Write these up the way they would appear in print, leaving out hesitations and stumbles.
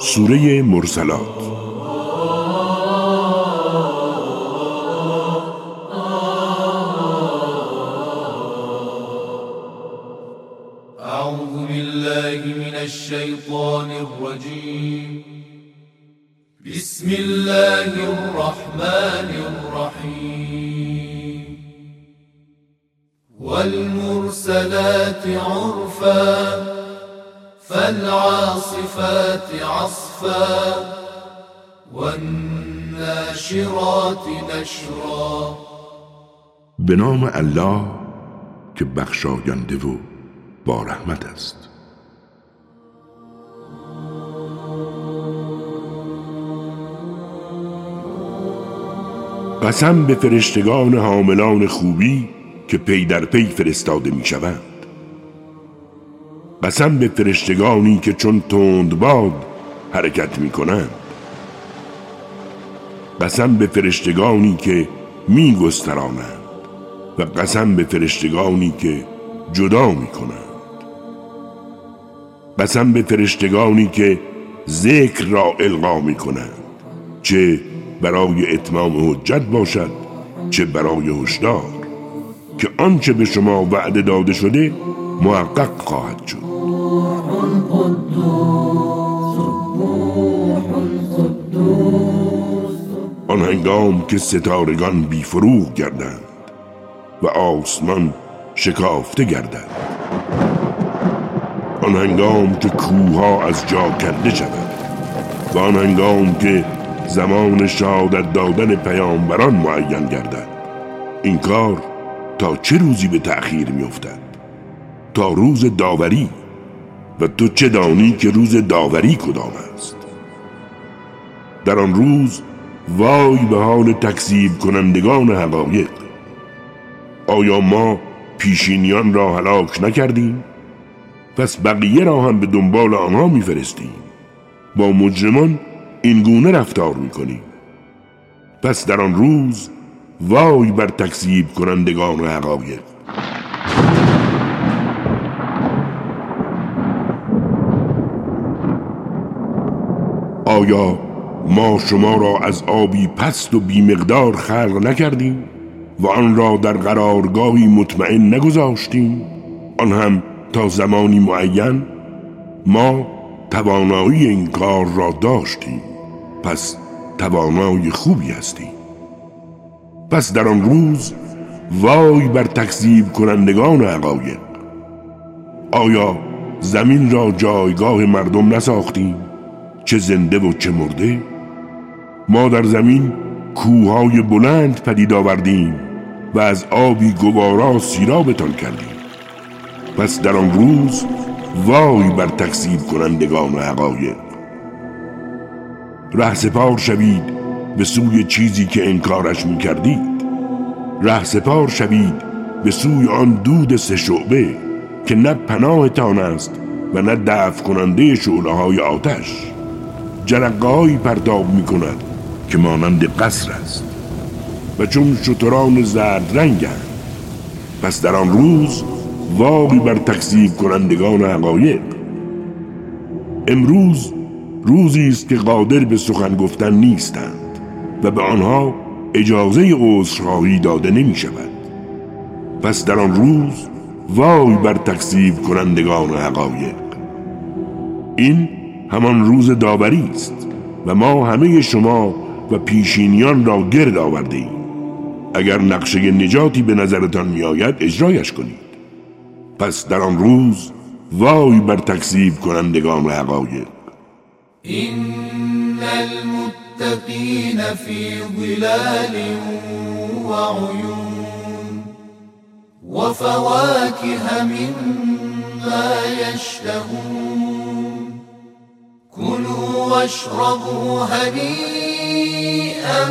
سوره مرسلات. اعوذ بالله من الشیطان الرجیم. بسم الله الرحمن الرحیم. والمرسلات عرفا فالعاصفات عصفا والناشرات نشرا. به نام الله که بخشاینده و با رحمت است. قسم به فرشتگان حاملان خوبی که پی در پی فرستاده می شوند. قسم به فرشتگانی که چون تندباد حرکت می کنند. قسم به فرشتگانی که می گسترانند و قسم به فرشتگانی که جدا می کنند. قسم به فرشتگانی که ذکر را القا می کنند، چه برای اتمام حجت باشد چه برای هشدار، که آنچه به شما وعده داده شده محقق خواهد شد. آن هنگام که ستارگان بیفروغ گردند و آسمان شکافته گردند، آن هنگام که کوه‌ها از جا کنده شود و آن هنگام که زمان شهادت دادن پیامبران معین گردد، این کار تا چه روزی به تأخیر می‌افتد؟ تا روز داوری. و تو چه دانی که روز داوری کدام است؟ در آن روز وای به حال تکذیب کنندگان حقایق. آیا ما پیشینیان را هلاک نکردیم؟ پس بقیه را هم به دنبال آنها میفرستیم. با مجرمان این گونه رفتار میکنیم. پس در آن روز وای بر تکذیب کنندگان حقایق. آیا ما شما را از آبی پست و بیمقدار خلق نکردیم و آن را در قرارگاهی مطمئن نگذاشتیم، آن هم تا زمانی معین؟ ما توانایی این کار را داشتیم، پس توانای خوبی هستیم. پس در آن روز وای بر تکذیب کنندگان حقایق. آیا زمین را جایگاه مردم نساختیم، چه زنده و چه مرده؟ ما در زمین کوههای بلند پدید آوردیم و از آبی گوارا سیرابتان کردیم. پس در آن روز وای بر تکذیب کنندگان حقایق. رهسپار شوید به سوی چیزی که انکارش می‌کردید. رهسپار شوید به سوی آن دود سه شعبه که نه پناهتان است و نه دفع کننده شعله‌های آتش. جرقه‌هایی پرتاب می‌کند که مانند قصر است و چون شتران زرد رنگند. پس در آن روز وای بر تکذیب کنندگان حقایق. امروز روزی است که قادر به سخن گفتن نیستند و به آنها اجازه عذرخواهی داده نمی‌شود. پس در آن روز وای بر تکذیب کنندگان حقایق. این همان روز داوری است و ما همه شما و پیشینیان را گرد آورده ایم. اگر نقشه نجاتی به نظرتان می آید اجرایش کنید. پس در آن روز وای بر تکذیب کنندگان حقایق. ان المتقین فی ظلال و عیون و فواکه مما یشتهون كلوا واشربوا هنيئا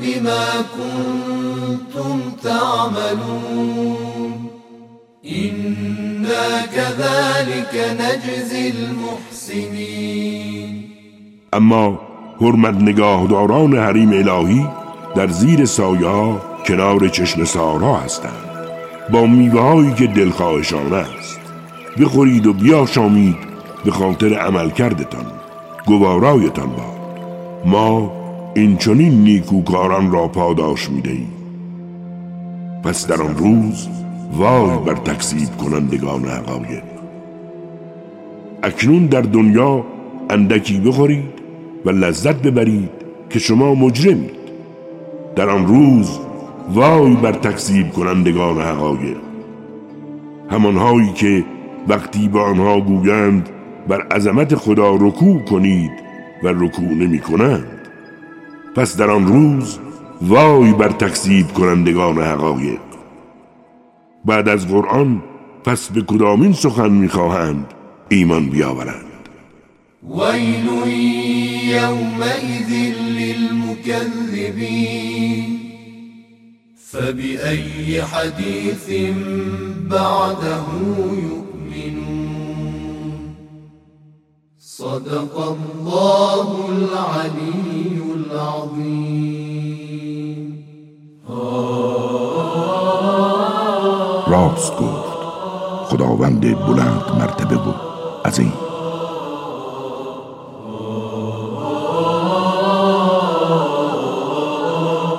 بما كنتم تعملون. إنا كذلك نجزي المحسنين. اما حرمت نگاهداران حریم الهی در زیر سایه ها کنار چشم سارا هستند، با میوه هایی که دلخواهشانه است. بخورید و بیاشامید به خاطر عمل کردتان، گوارایتان باد. ما این چنین نیکوکاران را پاداش می دهیم. پس در آن روز وای بر تکذیب کنندگان حقایق. اکنون در دنیا اندکی بخورید و لذت ببرید که شما مجرمید. در آن روز وای بر تکذیب کنندگان حقایق، همانهایی که وقتی به آنها گویند بر عظمت خدا رکوع کنید و رکوع نمی کنند. پس در آن روز وای بر تکذیب کنندگان حقایق. بعد از قرآن پس به کدامین سخن می خواهند ایمان بیاورند؟ ویل یومئذ للمکذبین فبأي حديث بعده يؤمنون صدق الله العلي العظيم. راست گفت خداوند بلند مرتبه بود عظیم.